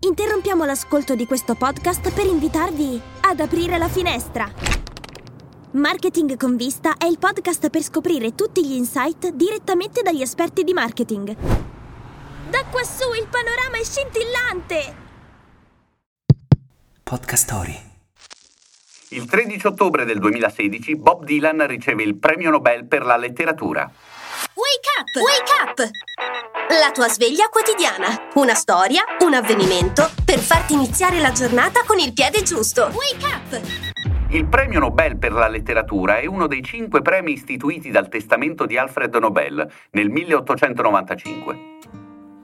Interrompiamo l'ascolto di questo podcast per invitarvi ad aprire la finestra. Marketing con vista è il podcast per scoprire tutti gli insight direttamente dagli esperti di marketing. Da quassù il panorama è scintillante. Podcast Story. Il 13 ottobre del 2016 Bob Dylan riceve il premio Nobel per la letteratura. Wake up! La tua sveglia quotidiana. Una storia, un avvenimento per farti iniziare la giornata con il piede giusto. Wake up! Il premio Nobel per la letteratura è uno dei 5 premi istituiti dal testamento di Alfred Nobel nel 1895.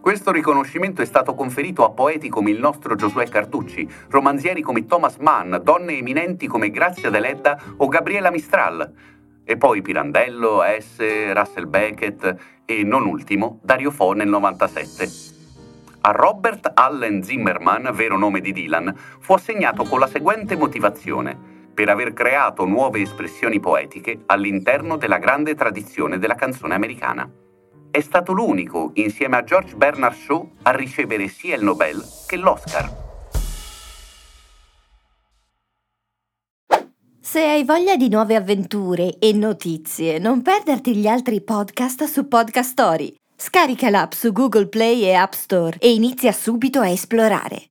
Questo riconoscimento è stato conferito a poeti come il nostro Giosuè Carducci, romanzieri come Thomas Mann, donne eminenti come Grazia Deledda o Gabriella Mistral, e poi Pirandello, S. Russell Baker e, non ultimo, Dario Fo nel 97. A Robert Allen Zimmerman, vero nome di Dylan, fu assegnato con la seguente motivazione: per aver creato nuove espressioni poetiche all'interno della grande tradizione della canzone americana. È stato l'unico, insieme a George Bernard Shaw, a ricevere sia il Nobel che l'Oscar. Se hai voglia di nuove avventure e notizie, non perderti gli altri podcast su Podcast Story. Scarica l'app su Google Play e App Store e inizia subito a esplorare.